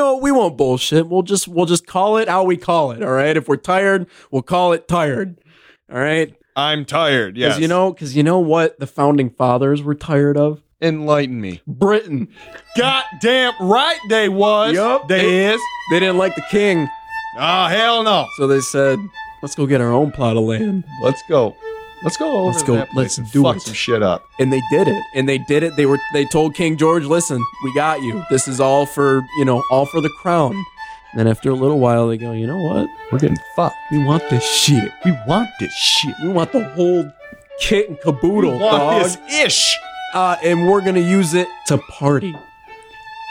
know, we won't bullshit. We'll just call it how we call it. All right. If we're tired, we'll call it tired. All right. I'm tired. Yes. Because you know what the founding fathers were tired of? Enlighten me. Britain. Goddamn right they was. Yup. They is. They didn't like the king. Ah, hell no. So they said, let's go get our own plot of land. Let's go over to that place and fuck some shit up. And they did it. They told King George, listen, we got you. This is all for the crown. And then after a little while, they go, you know what? We're getting fucked. We want this shit. We want the whole kit and caboodle, dog. This ish. And we're going to use it to party.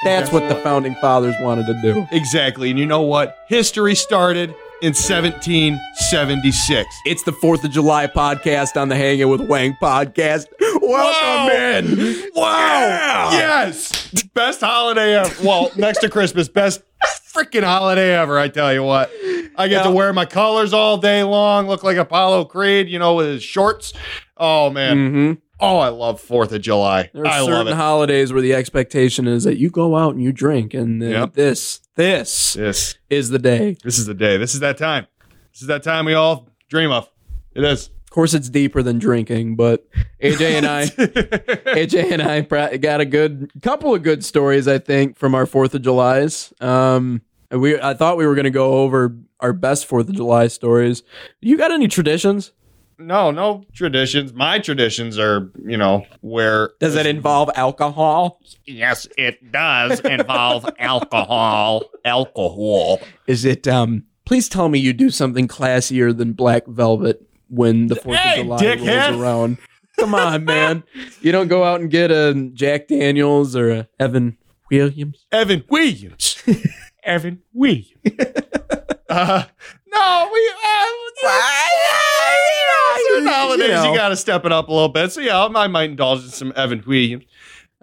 That's what the founding fathers wanted to do. Exactly. And you know what? History started in 1776. It's the 4th of July podcast on the Hangin' with Wang podcast. Welcome in. Wow. Yeah. Yes. Best holiday ever. Well, next to Christmas, best freaking holiday ever, I tell you what. I get to wear my colors all day long, look like Apollo Creed, with his shorts. Oh, man. Mm-hmm. Oh, I love 4th of July. There are certain holidays where the expectation is that you go out and you drink, and then this is the day. This is the day. This is that time. This is that time we all dream of. It is. Of course, it's deeper than drinking, but AJ and I got a good couple of good stories, I think, from our 4th of Julys. I thought we were going to go over our best 4th of July stories. You got any traditions? No traditions. My traditions are, where... Does it involve alcohol? Yes, it does involve alcohol. Is it, please tell me you do something classier than Black Velvet when the 4th of July rolls around. Come on, man. You don't go out and get a Jack Daniels or a Evan Williams. Evan Williams. No, we... certain holidays, you got to step it up a little bit. So, I might indulge in some Evan Williams.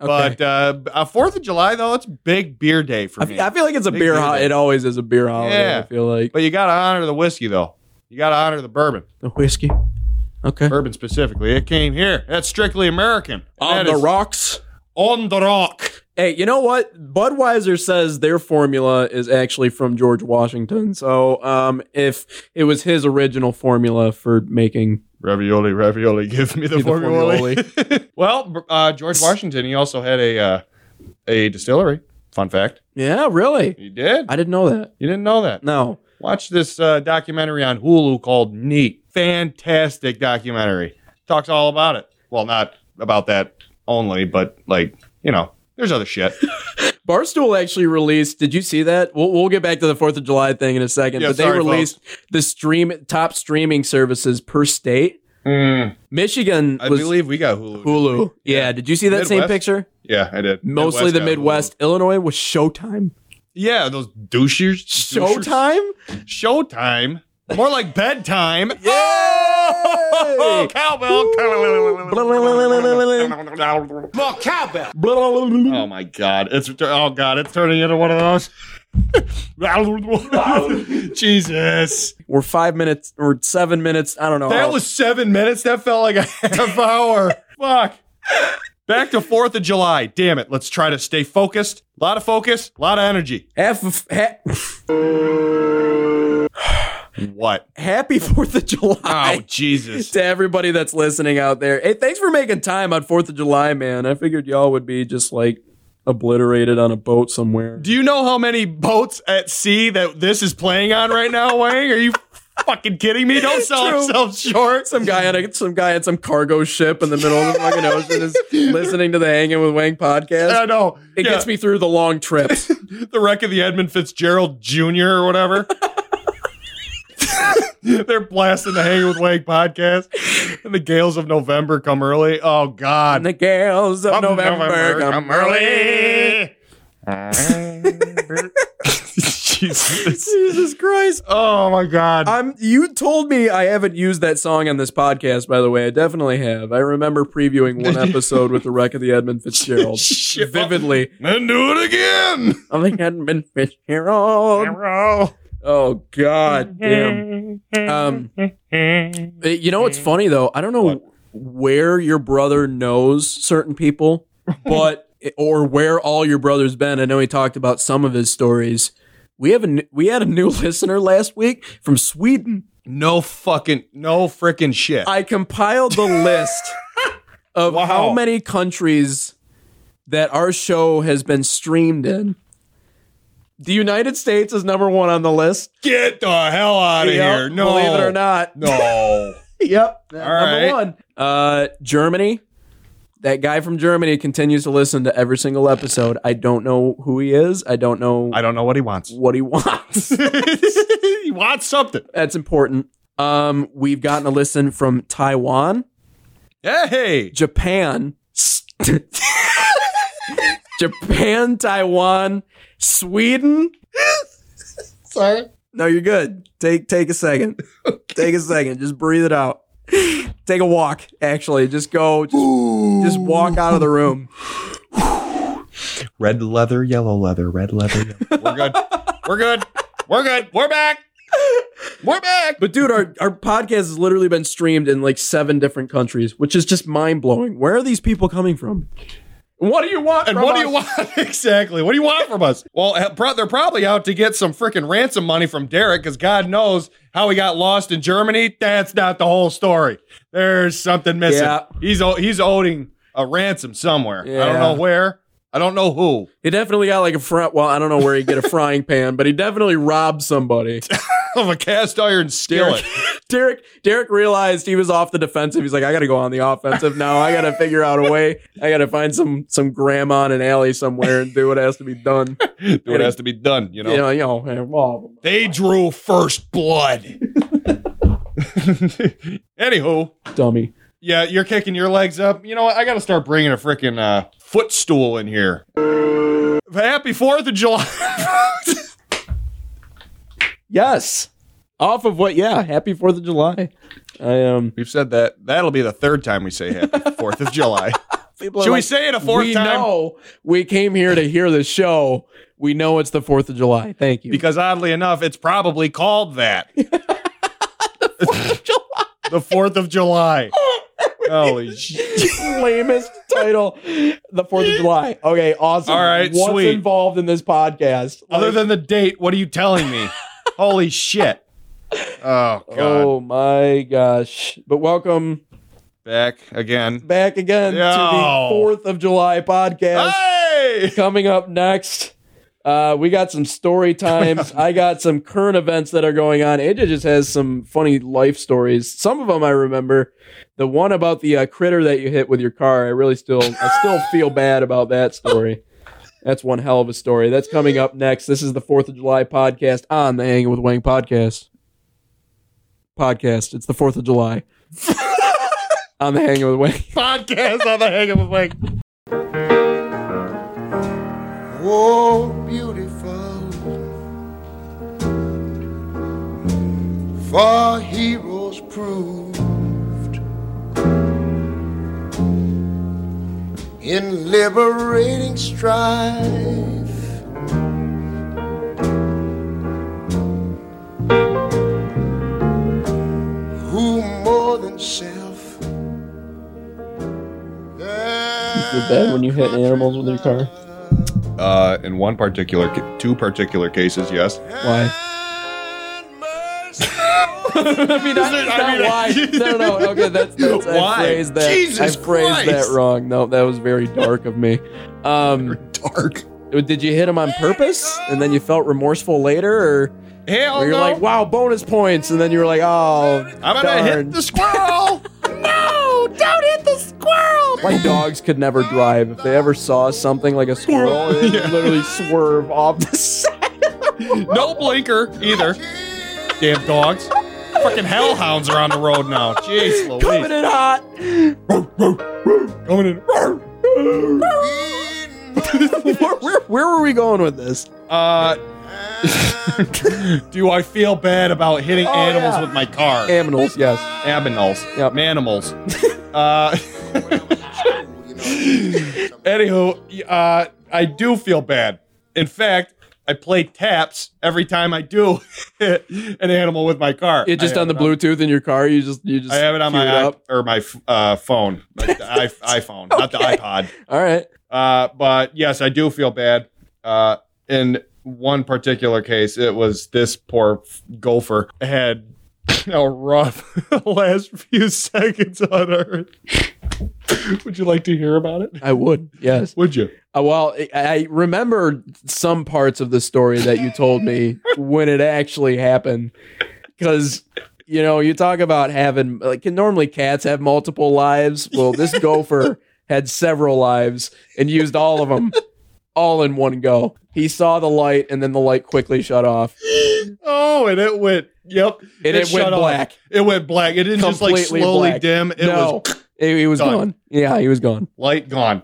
Okay. But 4th of July, though, it's big beer day for me. I feel like it's a big beer holiday. It always is a beer holiday, I feel like. But you got to honor the whiskey, though. You got to honor the bourbon. The whiskey? Okay. Bourbon specifically. It came here. That's strictly American. On the rock. Hey, you know what? Budweiser says their formula is actually from George Washington. So if it was his original formula for making... Ravioli, give me the formula. Well, George Washington, he also had a distillery. Fun fact. Yeah, really? He did? I didn't know that. You didn't know that? No. Watch this documentary on Hulu called Neat. Fantastic documentary. Talks all about it. Well, not about that only, but there's other shit. Barstool actually released, did you see that? We'll get back to the 4th of July thing in a second, but they released the top streaming services per state. Michigan, I believe we got Hulu. Yeah. Did you see that same picture? Yeah, I did. Mostly the Midwest. Illinois was Showtime. Yeah, those douchers. Showtime? More like bedtime. Oh, cowbell. More cowbell. Oh, my God. It's turning into one of those. Jesus. We're 5 minutes or 7 minutes. I don't know. That was 7 minutes. That felt like a half hour. Fuck. Back to 4th of July. Damn it. Let's try to stay focused. A lot of focus. A lot of energy. What? Happy 4th of July. Oh, Jesus. To everybody that's listening out there. Hey, thanks for making time on 4th of July, man. I figured y'all would be just obliterated on a boat somewhere. Do you know how many boats at sea that this is playing on right now, Wang? Are you fucking kidding me? Don't sell yourself short. Some guy at some cargo ship in the middle of the fucking ocean is listening to the Hangin' with Wang podcast. I know. It gets me through the long trips. The wreck of the Edmund Fitzgerald Jr. or whatever. They're blasting the Hangin' with Wang podcast. And the gales of November come early. Oh, God. And the gales of November come early. Jesus Christ. Oh, my God. You told me I haven't used that song on this podcast, by the way. I definitely have. I remember previewing one episode with the wreck of the Edmund Fitzgerald vividly. And do it again. I'm like, Edmund Fitzgerald. Oh, God damn. You know what's funny, though? I don't know where your brother knows certain people, but or where all your brothers been. I know he talked about some of his stories. We had a new listener last week from Sweden. No freaking shit. I compiled the list of how many countries that our show has been streamed in. The United States is number one on the list. Get the hell out of here. No. Believe it or not. No. Yep. All number right. one. Germany. That guy from Germany continues to listen to every single episode. I don't know who he is. I don't know what he wants. He wants something. That's important. We've gotten a listen from Taiwan. Hey. Japan. Japan, Taiwan, Sweden. Sorry. No, you're good. Take a second. Okay. Take a second. Just breathe it out. Take a walk, actually. Just go. Just walk out of the room. Red leather, yellow leather, red leather. Yellow. We're good. We're back. But dude, our podcast has literally been streamed in like 7 different countries, which is just mind blowing. Where are these people coming from? What do you want? And from what us? Do you want? Exactly. What do you want from us? Well, they're probably out to get some freaking ransom money from Derek, because God knows how he got lost in Germany. That's not the whole story. There's something missing. Yeah. He's owing a ransom somewhere. Yeah. I don't know where. I don't know who. He definitely got like a front. Well, I don't know where he'd get a frying pan, but he definitely robbed somebody of a cast iron skillet. Derek realized he was off the defensive. He's like, I got to go on the offensive now. I got to figure out a way. I got to find some grandma in an alley somewhere and do what has to be done. You know. Well, they drew first blood. Anywho, dummy. Yeah, you're kicking your legs up. You know what? I got to start bringing a freaking footstool in here. Happy 4th of July. Yes. Off of what? Yeah. Happy 4th of July. We've said that. That'll be the 3rd time we say happy 4th of July. Should we say it a 4th time? We know we came here to hear the show. We know it's the 4th of July. Thank you. Because oddly enough, it's probably called that. The 4th of July. Holy shit. Lamest title. The 4th of July. Okay, awesome. All right, what's sweet. Involved in this podcast? Other than the date, what are you telling me? Holy shit. Oh, God. Oh, my gosh. But welcome. Back again to the 4th of July podcast. Hey! Coming up next, we got some story times. I got some current events that are going on. AJ just has some funny life stories. Some of them I remember. The one about the critter that you hit with your car. I still feel bad about that story. That's one hell of a story. That's coming up next. This is the 4th of July podcast on the Hangin' with Wang podcast. It's the 4th of July. On the Hangin' with Wang. Podcast on the Hangin' with Wang. Oh, beautiful for heroes proved in liberating strife, who more than self. You feel bad when you hit animals with your car? In one particular, two particular cases, yes. Why? I mean, not why. No. Okay, that's why? I phrased that wrong. No, that was very dark of me. Dark. Did you hit him on purpose, and then you felt remorseful later, or you're no. like, wow, bonus points, and then you were like, oh, I'm gonna hit the squirrel. No, don't hit the squirrel. My dogs could never drive. If they ever saw something like a squirrel, they'd literally swerve off the side of the road. No blinker either. Damn dogs. Fucking hellhounds are on the road now. Jeez Louise. Coming in hot. Coming in. Where were we going with this? Do I feel bad about hitting animals with my car? Aminals, yes. Aminals. Yep. Manimals. Anywho, I do feel bad. In fact, I play taps every time I do hit an animal with my car. It's just on the Bluetooth in your car. You just. I have it on my phone, iPhone, okay. Not the iPod. All right. But yes, I do feel bad. In one particular case, it was this poor golfer had a rough last few seconds on earth. Would you like to hear about it? I would, yes. Would you? Well, I remember some parts of the story that you told me when it actually happened. Because, you know, you talk about having, like, normally cats have multiple lives. Well, this gopher had several lives and used all of them all in one go. He saw the light and then the light quickly shut off. Oh, and it went, yep. And it went black. Off. It went black. It didn't completely just like slowly black. Dim. It no. was. He was gone. Yeah, he was gone. Light gone.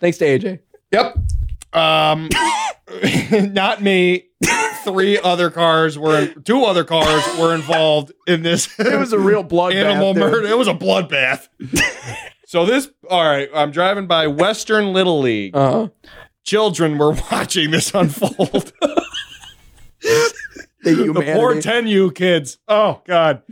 Thanks to AJ. Yep. Not me. Two other cars were involved in this. It was a real bloodbath. Animal murder. It was a bloodbath. So all right, I'm driving by Western Little League. Uh-huh. Children were watching this unfold. The poor 10U kids. Oh, God.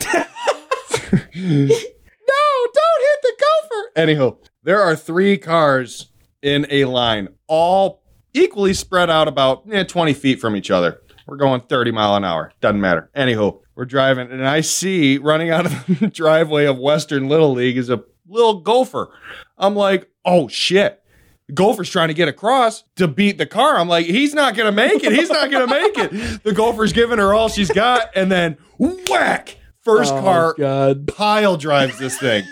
Don't hit the gopher. Anywho, there are three cars in a line, all equally spread out about 20 feet from each other. We're going 30 mile an hour. Doesn't matter. Anywho, we're driving, and I see running out of the driveway of Western Little League is a little gopher. I'm like, oh, shit. The gopher's trying to get across to beat the car. I'm like, he's not going to make it. He's not going to make it. The gopher's giving her all she's got, and then whack. First car pile drives this thing.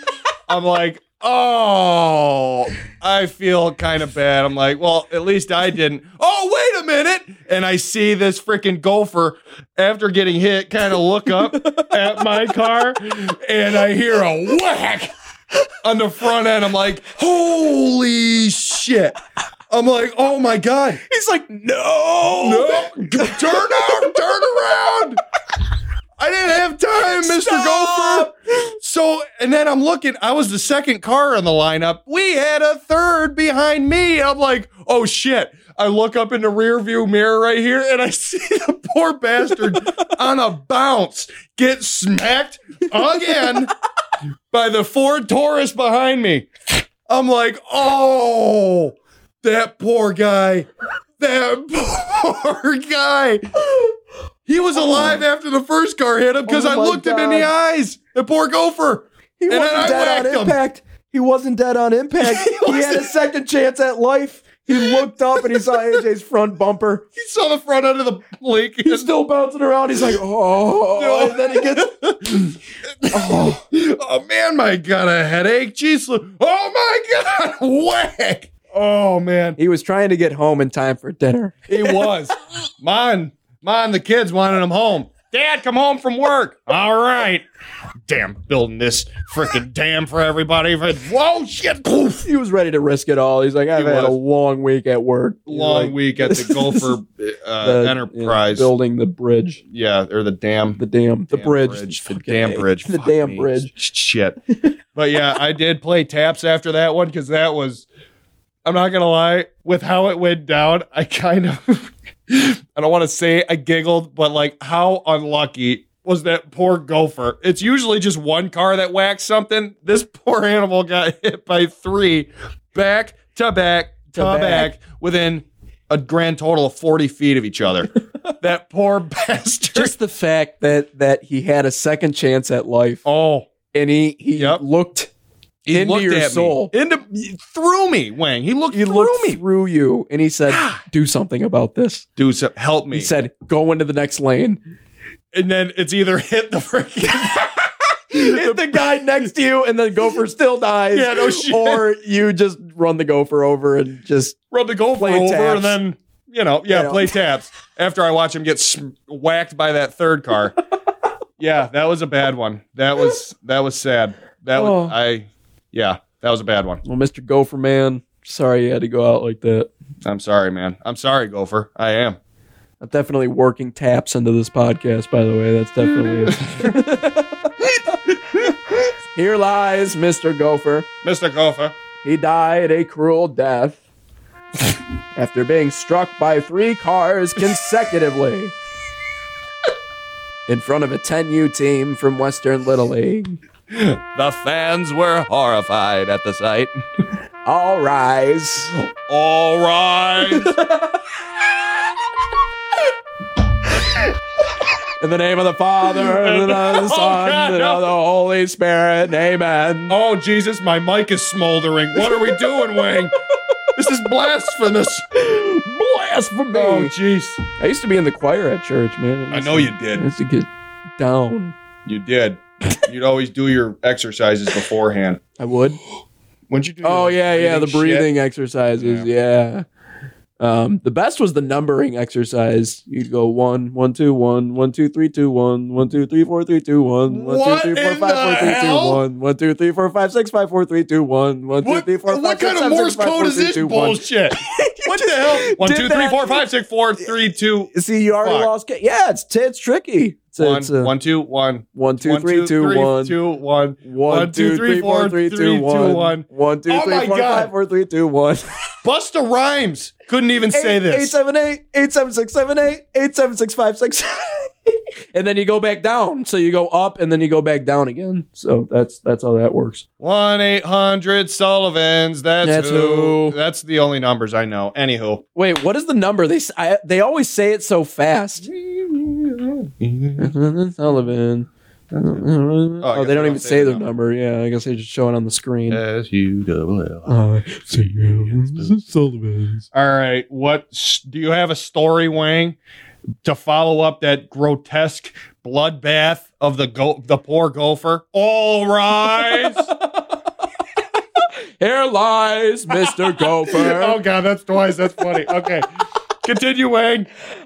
I'm like, oh, I feel kind of bad. I'm like, well, at least I didn't. Oh, wait a minute. And I see this freaking gopher, after getting hit, kind of look up at my car, and I hear a whack on the front end. I'm like, holy shit. I'm like, oh, my God. He's like, no. Turn around. I didn't have time, Mr. Stop! Gopher. So, and then I'm looking. I was the second car in the lineup. We had a third behind me. I'm like, oh, shit. I look up in the rearview mirror right here, and I see the poor bastard on a bounce get smacked again by the Ford Taurus behind me. I'm like, oh, that poor guy. He was alive after the first car hit him because I looked him in the eyes. The poor gopher. He wasn't dead on impact. He had a second chance at life. He looked up and he saw AJ's front bumper. He saw the front end of the link. He's still bouncing around. He's like, oh. No. And then he gets, oh, man, my God, a headache. Jeez. Oh, my God. Whack. Oh, man. He was trying to get home in time for dinner. He was. Mine, the kids wanted him home. Dad, come home from work. All right. Damn, building this freaking dam for everybody. Whoa, shit. Poof. He was ready to risk it all. He's like, I've had a long week at work. Long week at the Gopher Enterprise. You know, building the bridge. Yeah, or the dam. The bridge. The damn bridge. Shit. But yeah, I did play taps after that one because that was... I'm not going to lie, with how it went down, I kind of, I don't want to say I giggled, but like how unlucky was that poor gopher? It's usually just one car that whacks something. This poor animal got hit by three back to back within a grand total of 40 feet of each other. That poor bastard. Just the fact that he had a second chance at life. Oh. And he looked... He into your at soul. Me. Through me, Wang. He looked through me. Through you. And he said, do something about this. Help me. He said, go into the next lane. And then it's either hit the freaking... hit the guy next to you and the gopher still dies. Yeah, no shit. Or you just run the gopher over and just... Run the gopher over and then, play taps. After I watch him get whacked by that third car. Yeah, that was a bad one. That was sad. Yeah, that was a bad one. Well, Mr. Gopher, man, sorry you had to go out like that. I'm sorry, man. I'm sorry, Gopher. I am. I'm definitely working taps into this podcast, by the way. That's definitely it. Here lies Mr. Gopher. Mr. Gopher. He died a cruel death after being struck by three cars consecutively in front of a 10U team from Western Little League. The fans were horrified at the sight. All rise. All rise. In the name of the Father, and of the Son, and of the Holy Spirit. Amen. Oh, Jesus, my mic is smoldering. What are we doing, Wang? This is blasphemous. Blasphemy. Oh, jeez. I used to be in the choir at church, man. I know you did. I used to get down. You did. You'd always do your exercises beforehand. I would. When'd you do the breathing exercises, yeah. The best was the numbering exercise. You'd go 1, 1, 2, 1, 1, 2, 3, 2, 1, 1, 2, 3, 4, 3, 2, 1, 1, 2, 3, 4, 5, 6, 5, 4, 3, 2, 1, 1, 2, 3, 4, 5, 6, 5, 4, 3, 2, 1, what kind of Morse code is this bullshit? What the hell? 1, 2, 3, 4, 5, 6, 4, 3, 2. See, you already lost. Yeah, it's tricky. It's 1, 2, 1, 1, 2, 3, 2, 1, 1, 2, 3, 4, 3, 2, 1, 1, 2, 3, 4, 5, 4, 3, 2, 1. Busta Rhymes couldn't even say this. 8, 7, 8, 8, 7, 6, 7, 8, 8, 7, 6, 5, 6. And then you go back down. So you go up and then you go back down again. So that's how that works. 1-800-SULLIVANS. That's who. That's the only numbers I know. Anywho. Wait, what is the number? They always say it so fast. Sullivan. Oh, they don't even say their number. Yeah, I guess they just show it on the screen. SULLIVAN. All right. What do you have a story, Wang, to follow up that grotesque bloodbath of the poor gopher? All rise. Here lies Mr. Gopher. Oh, God, that's twice. That's funny. Okay. Continue, Wang.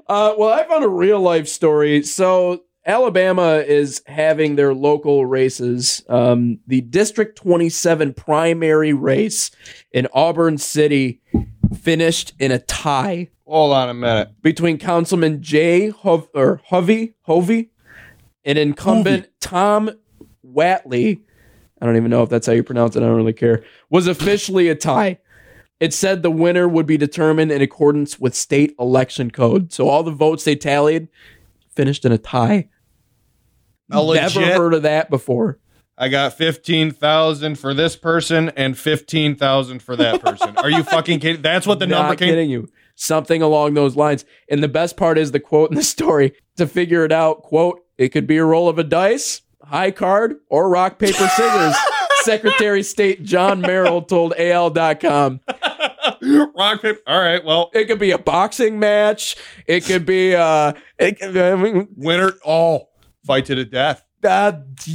Well, I found a real-life story. So Alabama is having their local races, the District 27 primary race in Auburn City finished in a tie. Hold on a minute. Between Councilman Jay Hovey and incumbent Tom Watley. I don't even know if that's how you pronounce it. I don't really care. Was officially a tie. It said the winner would be determined in accordance with state election code. So all the votes they tallied finished in a tie. Never heard of that before. I got 15,000 for this person and 15,000 for that person. Are you fucking kidding? That's what the number came. Not kidding you. Something along those lines. And the best part is the quote in the story. To figure it out, quote, it could be a roll of a dice, high card, or rock, paper, scissors. Secretary of State John Merrill told AL.com. Rock, paper. All right, well. It could be a boxing match. It could be winner. Oh, fight to the death. That's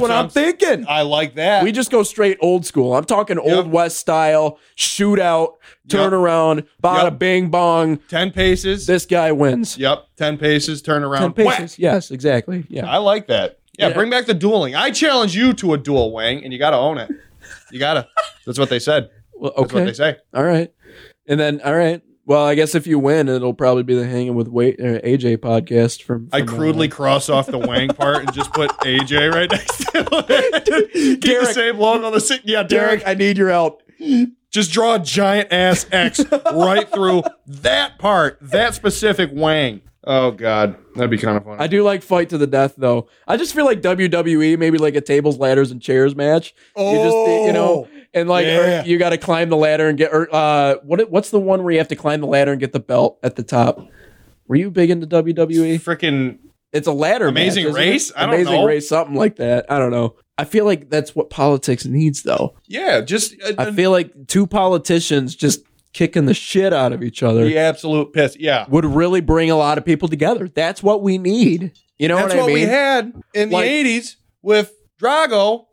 what I'm thinking. I like that. We just go straight old school. I'm talking Old West style, shootout, turnaround, bada bing bong. 10 paces. This guy wins. Yep, 10 paces, turnaround. 10 paces, whack. Yes, exactly. Yeah, I like that. Yeah, bring back the dueling. I challenge you to a duel, Wang, and you got to own it. You got to. That's what they said. Well, okay. That's what they say. All right. And then, all right. Well, I guess if you win, it'll probably be the Hangin' with AJ podcast. From I crudely cross off the Wang part and just put AJ right next to it. Keep Derek, the same logo on the seat. Yeah, Derek, I need your help. Just draw a giant ass X right through that part, that specific Wang. Oh, God. That'd be kind of funny. I do like fight to the death, though. I just feel like WWE, maybe like a tables, ladders, and chairs match. Oh, you just, you know, and like you got to climb the ladder and get, or what's the one where you have to climb the ladder and get the belt at the top? Were you big into WWE? Freaking, it's a ladder. Amazing match, race. I don't know. Amazing race, something like that. I don't know. I feel like that's what politics needs, though. Yeah, just I feel like two politicians just kicking the shit out of each other. The absolute piss. Yeah. Would really bring a lot of people together. That's what we need. You know what I mean? That's what we had in the 80s with Drago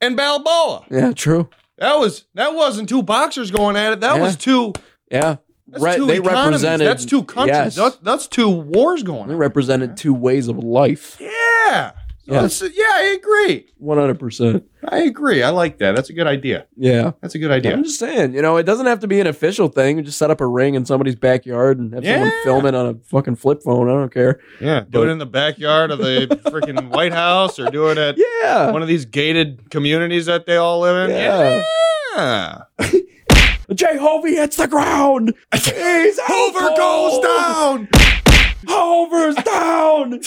and Balboa. Yeah, true. That wasn't two boxers going at it. That was two. Yeah. That's two they economies. Represented. That's two countries. Yes. That's two wars going on. They represented two ways of life. Yeah. So yeah, I agree. 100%. I agree. I like that. That's a good idea. Yeah. That's a good idea. I'm just saying, you know, it doesn't have to be an official thing. You just set up a ring in somebody's backyard and have someone film it on a fucking flip phone. I don't care. Yeah. Do it in the backyard of the freaking White House or do it at one of these gated communities that they all live in. Yeah. Jay Hovey hits the ground. He's Hover goes down. Hover's down.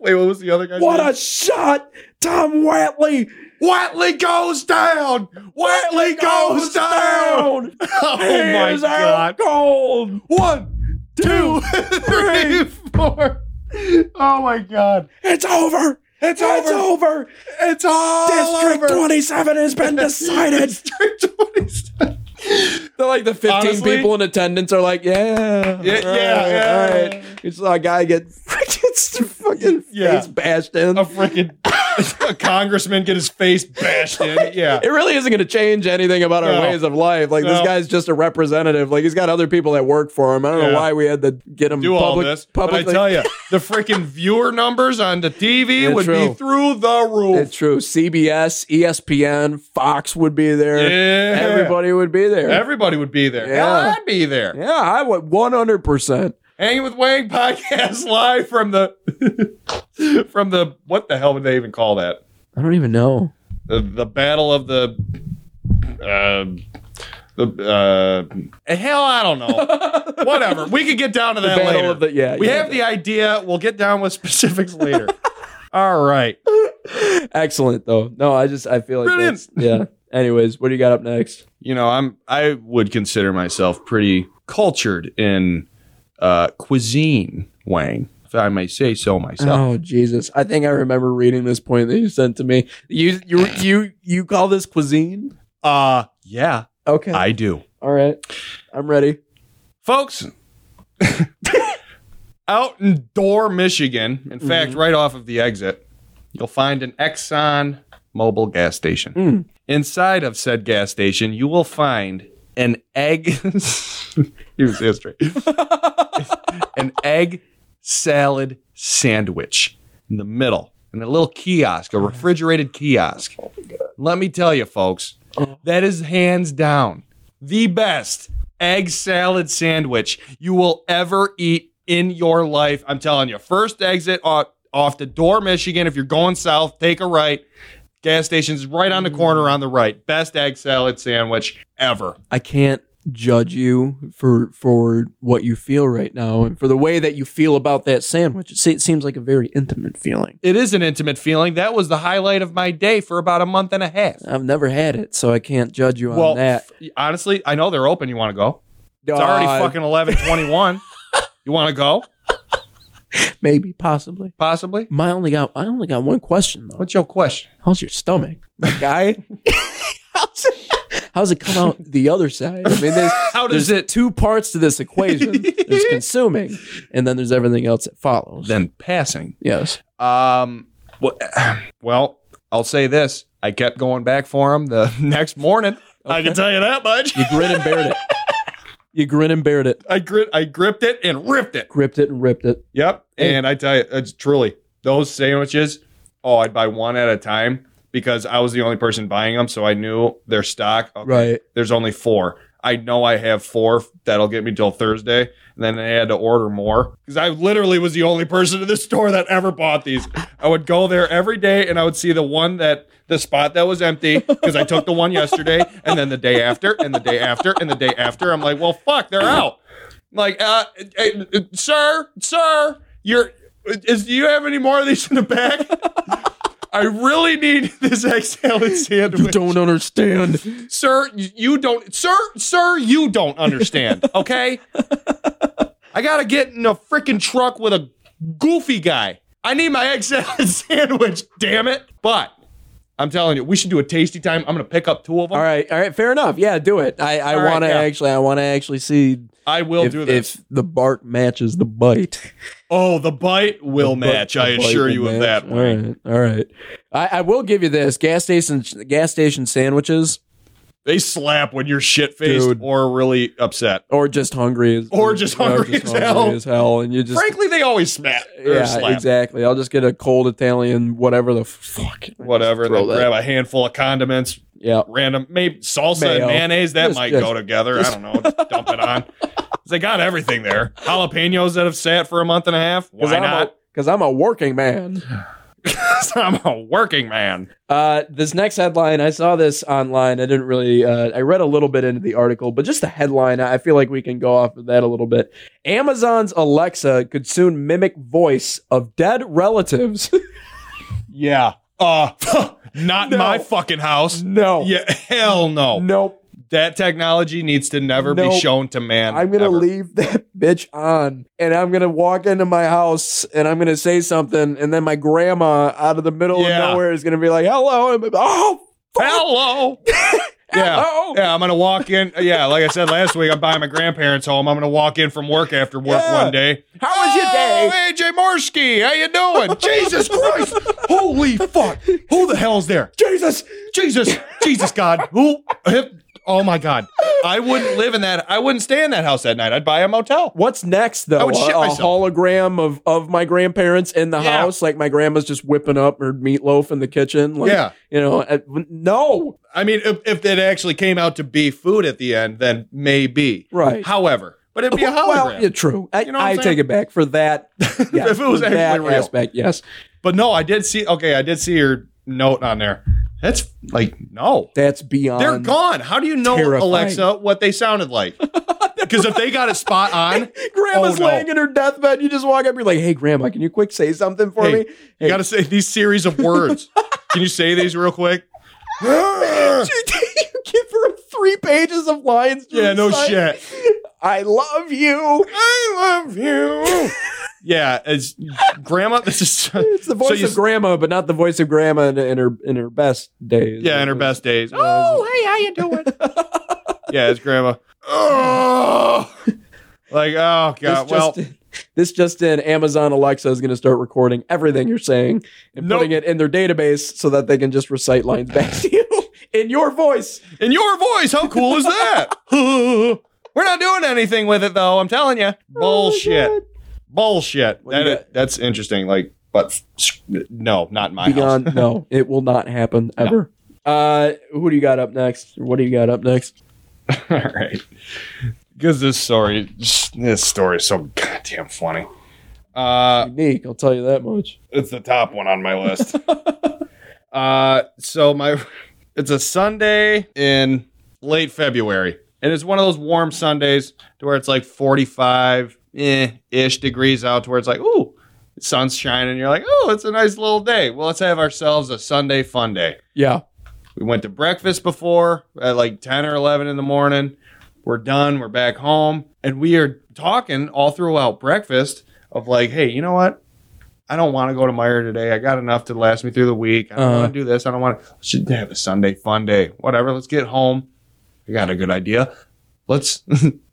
Wait, what was the other guy's name? What a shot! Tom Watley Whiteley goes down. Whiteley goes down. Oh my God! Cold. 1, 2, 3, 4. Oh my God! It's over. It's over. It's all District over. 27 has been decided. District 27. They're like the 15 people in attendance are like, yeah, all right. You saw a guy get freaking face bashed in. A congressman get his face bashed in. Yeah, it really isn't going to change anything about our ways of life. Like this guy's just a representative. Like he's got other people that work for him. I don't know why we had to get him public. But I tell you, the freaking viewer numbers on the TV would be through the roof. It's true. CBS, ESPN, Fox would be there. Yeah, everybody would be there. Yeah, I'd be there. Yeah, I would 100%. Hanging with Wang podcast live from the what the hell would they even call that? I don't even know. The battle of the hell, I don't know. Whatever. We could get down to that later. We have the idea. We'll get down with specifics later. All right. Excellent though. No, I feel like brilliant. Anyways, what do you got up next? You know, I would consider myself pretty cultured in cuisine, Wang, if I may say so myself. Oh Jesus! I think I remember reading this point that you sent to me. You call this cuisine? Yeah. Okay. I do. All right. I'm ready, folks. Out in Door, Michigan. In fact, right off of the exit, you'll find an Exxon Mobil gas station. Mm. Inside of said gas station, you will find an egg. Here's history. An egg salad sandwich in the middle, and a little kiosk, a refrigerated kiosk. Oh, let me tell you, folks, that is hands down the best egg salad sandwich you will ever eat in your life. I'm telling you, first exit off the Door, Michigan. If you're going south, take a right. Gas station's right on the corner on the right. Best egg salad sandwich ever. I can't judge you for what you feel right now and for the way that you feel about that sandwich. It seems like a very intimate feeling. It is an intimate feeling. That was the highlight of my day for about a month and a half. I've never had it, so I can't judge you on that. Honestly, I know they're open. You want to go? It's already fucking 11:21. You want to go? Maybe, possibly. I only got one question though. What's your question? How's your stomach, my guy? How's it come out the other side? I mean, there's two parts to this equation. There's consuming, and then there's everything else that follows. Then passing. Yes. Well, I'll say this: I kept going back for him the next morning. Okay. I can tell you that much. You grin and bared it. I gripped it and ripped it. Yep. And I tell you, it's truly those sandwiches. Oh, I'd buy one at a time because I was the only person buying them. So I knew their stock. Okay, right. There's only 4. I know I have 4. That'll get me till Thursday. And then I had to order more because I literally was the only person in the store that ever bought these. I would go there every day and I would see the spot that was empty because I took the one yesterday and then the day after and the day after and the day after. I'm like, well, fuck, they're out. I'm like, sir, do you have any more of these in the back? I really need this egg salad sandwich. You don't understand. Sir, you don't understand, okay? I got to get in a freaking truck with a goofy guy. I need my egg salad sandwich, damn it. But I'm telling you, we should do a tasty time. I'm going to pick up 2 of them. All right, fair enough. Yeah, do it. I want to actually see. I will do this. If the bark matches the bite. Oh, the bite will match. I assure you of that. All right. I will give you this. Gas station sandwiches. They slap when you're shit-faced or really upset. Or just hungry. Or just hungry as hell. And you just, frankly, they always smack. Yeah, exactly. I'll just get a cold Italian, whatever the fuck. Whatever. Then grab a handful of condiments. Yeah. Random. Maybe salsa and mayonnaise. That might go together. I don't know. Just dump it on. They got everything there. Jalapenos that have sat for a month and a half. Why not? Because I'm a working man. This next headline, I saw this online. I didn't really I read a little bit into the article, but just the headline, I feel like we can go off of that a little bit. Amazon's Alexa could soon mimic voice of dead relatives. Yeah. Not my fucking house. No. Yeah, hell no. Nope. That technology needs to never be shown to man. I'm going to leave that bitch on, and I'm going to walk into my house, and I'm going to say something, and then my grandma out of the middle of nowhere is going to be like, hello. And be like, oh, fuck. Hello. Hello. Yeah, I'm going to walk in. Yeah, like I said last week, I'm by my grandparents' home. I'm going to walk in from work after work one day. How was your day? Hey, AJ Morsky, how you doing? Jesus Christ. Holy fuck. Who the hell's there? Jesus. Jesus. Jesus, God. Who? Oh, my God. I wouldn't live in that. I wouldn't stay in that house that night. I'd buy a motel. What's next, though? I would shit myself. A hologram of my grandparents in the house? Like, my grandma's just whipping up her meatloaf in the kitchen? Like, you know, no. I mean, if it actually came out to be food at the end, then maybe. Right. However. But it'd be a hologram. Well, yeah, true. I take it back for that. Yeah, if it was actually that real. Aspect, yes. But no, I did see your note on there. That's like, no. That's beyond. They're gone. How do you know, terrifying. Alexa, what they sounded like? Because if they got it spot on. Grandma's laying in her deathbed. You just walk up. You're like, hey, Grandma, can you quick say something for me? You got to say these series of words. Can you say these real quick? You give her 3 pages of lines. Yeah, no shit. I love you. I love you. Yeah, as Grandma, this is it's the voice of Grandma, but not the voice of Grandma in her best days. Yeah, in her best days. Oh, hey, how you doing? Yeah, it's Grandma. Oh, like oh god. This just in, Amazon Alexa is going to start recording everything you're saying and putting it in their database so that they can just recite lines back to you in your voice. How cool is that? We're not doing anything with it though. I'm telling you, bullshit. That's interesting. Like, but no, not in my house. No, it will not happen ever. No. Who do you got up next? What do you got up next? All right, because this story is so goddamn funny. Unique, I'll tell you that much. It's the top one on my list. It's a Sunday in late February, and it's one of those warm Sundays to where it's like 45. Ish degrees out to where it's like, ooh, sun's shining. You're like, oh, it's a nice little day. Well, let's have ourselves a Sunday fun day. Yeah. We went to breakfast before at like 10 or 11 in the morning. We're done. We're back home. And we are talking all throughout breakfast of like, hey, you know what? I don't want to go to Meyer today. I got enough to last me through the week. I don't want to do this. I don't want to. Let's just have a Sunday fun day. Whatever. Let's get home. I got a good idea. Let's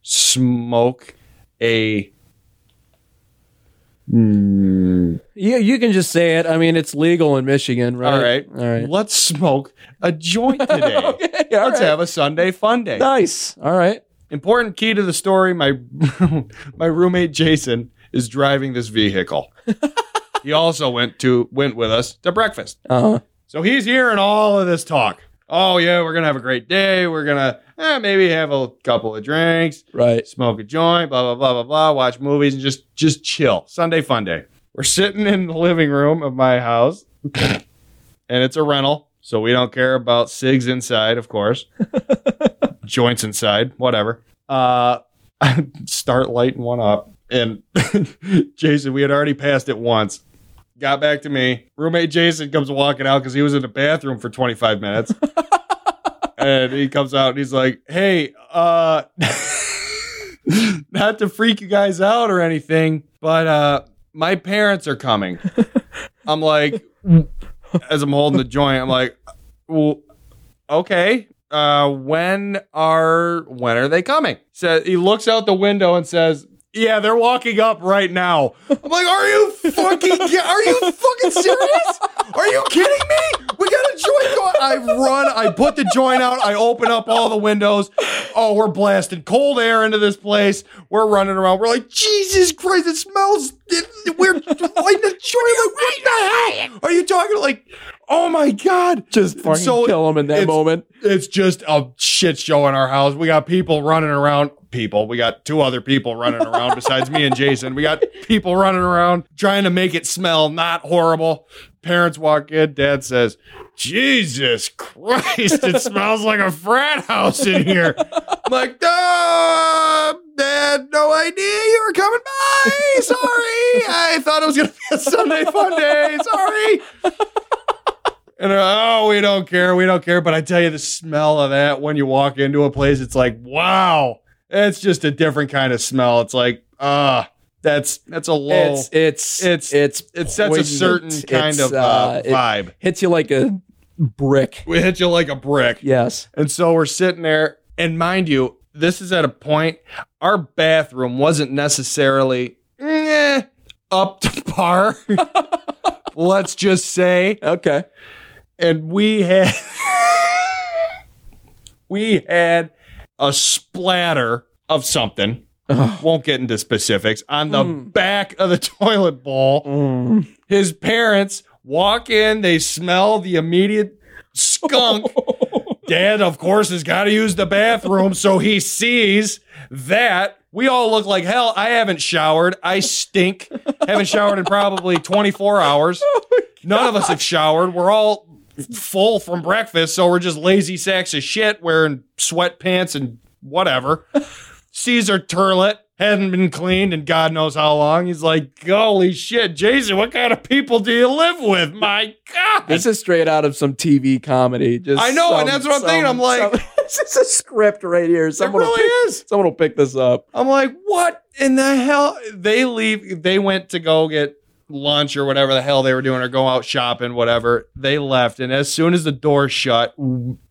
smoke you can just say it. I mean, it's legal in Michigan, right? All right. Let's smoke a joint today. Okay, let's have a Sunday fun day. Nice. All right. Important key to the story. My roommate Jason is driving this vehicle. He also went with us to breakfast. Uh-huh. So he's hearing all of this talk. Oh yeah, we're gonna have a great day. We're gonna maybe have a couple of drinks, right? Smoke a joint, blah blah blah blah blah. Watch movies and just chill. Sunday fun day. We're sitting in the living room of my house, and it's a rental, so we don't care about cigs inside, of course. Joints inside, whatever. I start lighting one up, and Jason, we had already passed it once. Got back to me. Roommate Jason comes walking out because he was in the bathroom for 25 minutes. And he comes out and he's like, hey, not to freak you guys out or anything, but my parents are coming. I'm like, as I'm holding the joint, I'm like, well, okay. When are they coming? So he looks out the window and says, yeah, they're walking up right now. I'm like, are you fucking serious? Are you kidding me? We got a joint going. I put the joint out. I open up all the windows. Oh, we're blasting cold air into this place. We're running around. We're like, Jesus Christ, it smells. We're lighting the joint. Like, what the hell? Are you talking like, oh my God. Just fucking kill him in that moment. It's just a shit show in our house. We got people running around. We got 2 other people running around besides me and Jason. We got people running around trying to make it smell not horrible. Parents walk in. Dad says, Jesus Christ, it smells like a frat house in here. I'm like, oh, Dad, no idea you were coming by. Sorry. I thought it was going to be a Sunday fun day. Sorry. And they're like, oh, we don't care. But I tell you, the smell of that when you walk into a place, it's like, wow, it's just a different kind of smell. It's like, that's a low. It sets a certain kind of vibe. Hits you like a brick. It hits you like a brick. Yes. And so we're sitting there, and mind you, this is at a point. Our bathroom wasn't necessarily up to par. Let's just say. Okay. And we had a splatter of something. Ugh. Won't get into specifics. On the back of the toilet bowl. Mm. His parents walk in. They smell the immediate skunk. Dad, of course, has got to use the bathroom. So he sees that. We all look like hell. I haven't showered. I stink. Haven't showered in probably 24 hours. None of us have showered. We're all full from breakfast, so we're just lazy sacks of shit wearing sweatpants and whatever. Caesar Turlet hadn't been cleaned in God knows how long. He's like, holy shit, Jason, what kind of people do you live with? My God. This is straight out of some TV comedy. Just I know, and that's what I'm thinking. I'm like... This is a script right here. Someone will pick this up. I'm like, what in the hell? They leave. They went to go get lunch or whatever the hell they were doing or go out shopping, whatever. They left. And as soon as the door shut,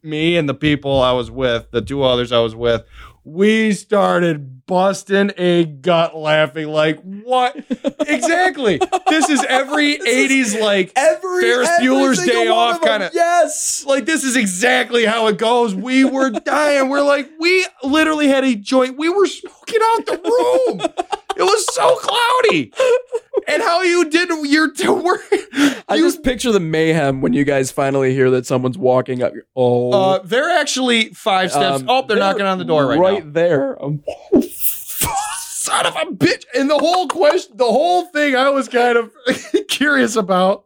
me and the people I was with, the two others I was with, we started busting a gut laughing like, what? Exactly. This is every 80s, like, Ferris Bueller's Day Off kind of. Yes. Like, this is exactly how it goes. We were dying. We're like, we literally had a joint. We were smoking out the room. It was so cloudy. And how you did your work. I just picture the mayhem when you guys finally hear that someone's walking up. Oh, they're actually 5 steps. They're knocking on the door right now. Right there. Son of a bitch. And the whole thing I was kind of curious about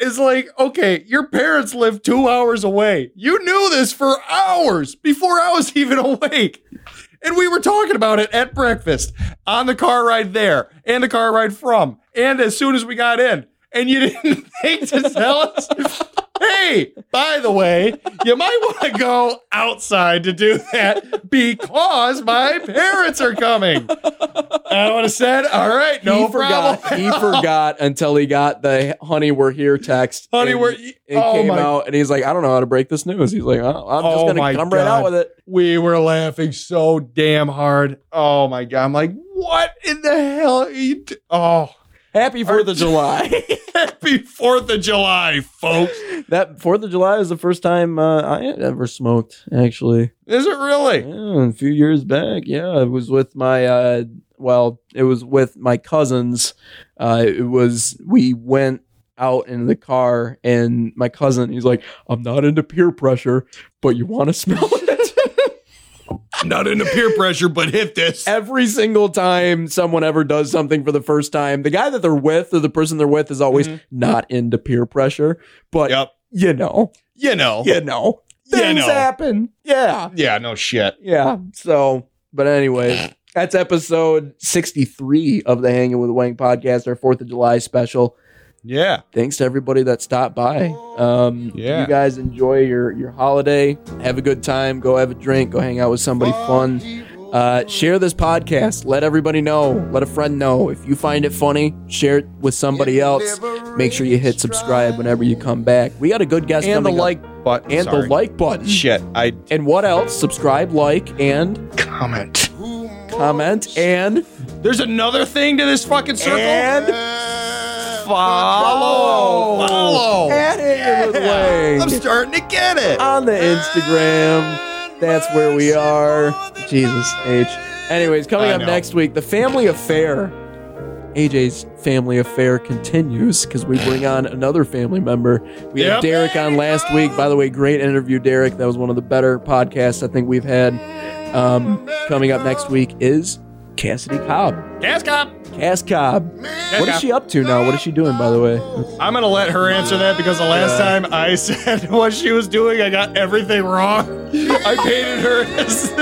is like, okay, your parents live 2 hours away. You knew this for hours before I was even awake. And we were talking about it at breakfast, on the car ride there, and the car ride from, and as soon as we got in. And you didn't think to tell us, hey, by the way, you might want to go outside to do that because my parents are coming. I would have said, all right, no problem. He forgot until he got the honey, we're here text. It came out and he's like, I don't know how to break this news. He's like, I'm just going to come right out with it. We were laughing so damn hard. Oh my God. I'm like, what in the hell? Happy 4th of July. Happy 4th of July, folks. That 4th of July is the first time I had ever smoked, actually. Is it really? Yeah, a few years back, yeah. It was with my, cousins. We went out in the car, and my cousin, he's like, I'm not into peer pressure, but you want to smell it? Not into peer pressure, but hit this. Every single time someone ever does something for the first time, the guy that they're with or the person they're with is always not into peer pressure. But things happen. Yeah. Yeah. No shit. Yeah. So, but anyway, that's episode 63 of the Hangin' with Wang podcast, our 4th of July special. Yeah. Thanks to everybody that stopped by. You guys enjoy your holiday. Have a good time. Go have a drink. Go hang out with somebody fun. Share this podcast. Let everybody know. Let a friend know. If you find it funny, share it with somebody else. Make sure you hit subscribe whenever you come back. We got a good guest coming up. The like button. Shit. And what else? Subscribe, like, and... Comment, and... There's another thing to this fucking circle. And... Follow. I'm starting to get it. On the Instagram. That's where we are. Jesus H. Anyways, coming up next week, the family affair. AJ's family affair continues because we bring on another family member. We had Derek on last week. By the way, great interview, Derek. That was one of the better podcasts I think we've had. Coming up next week is Cassidy Cobb. Cass Cobb. What is she up to now? What is she doing, by the way? I'm going to let her answer that because the last time I said what she was doing, I got everything wrong. I painted her as...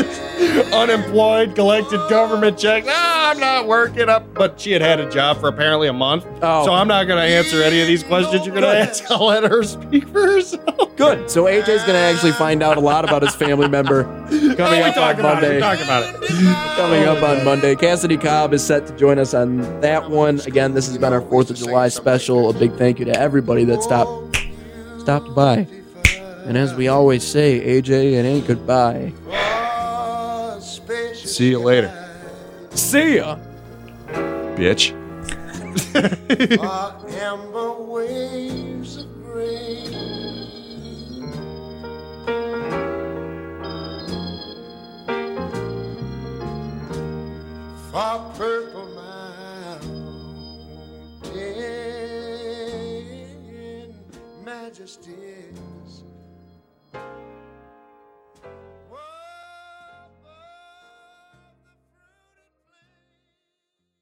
Unemployed, collected government checks. Ah, I'm not working up. But she had had a job for apparently a month. Oh. So I'm not going to answer any of these questions you're going to ask. I'll let her speak for herself. Good. So AJ's going to actually find out a lot about his family member coming up on Monday. We talk about it. Coming up on Monday. Cassidy Cobb is set to join us on that one. Again, this has been our 4th of July special. A big thank you to everybody that stopped by. And as we always say, AJ, it ain't goodbye. See you later. See ya, bitch. Amber waves of green, far purple mountain majesties.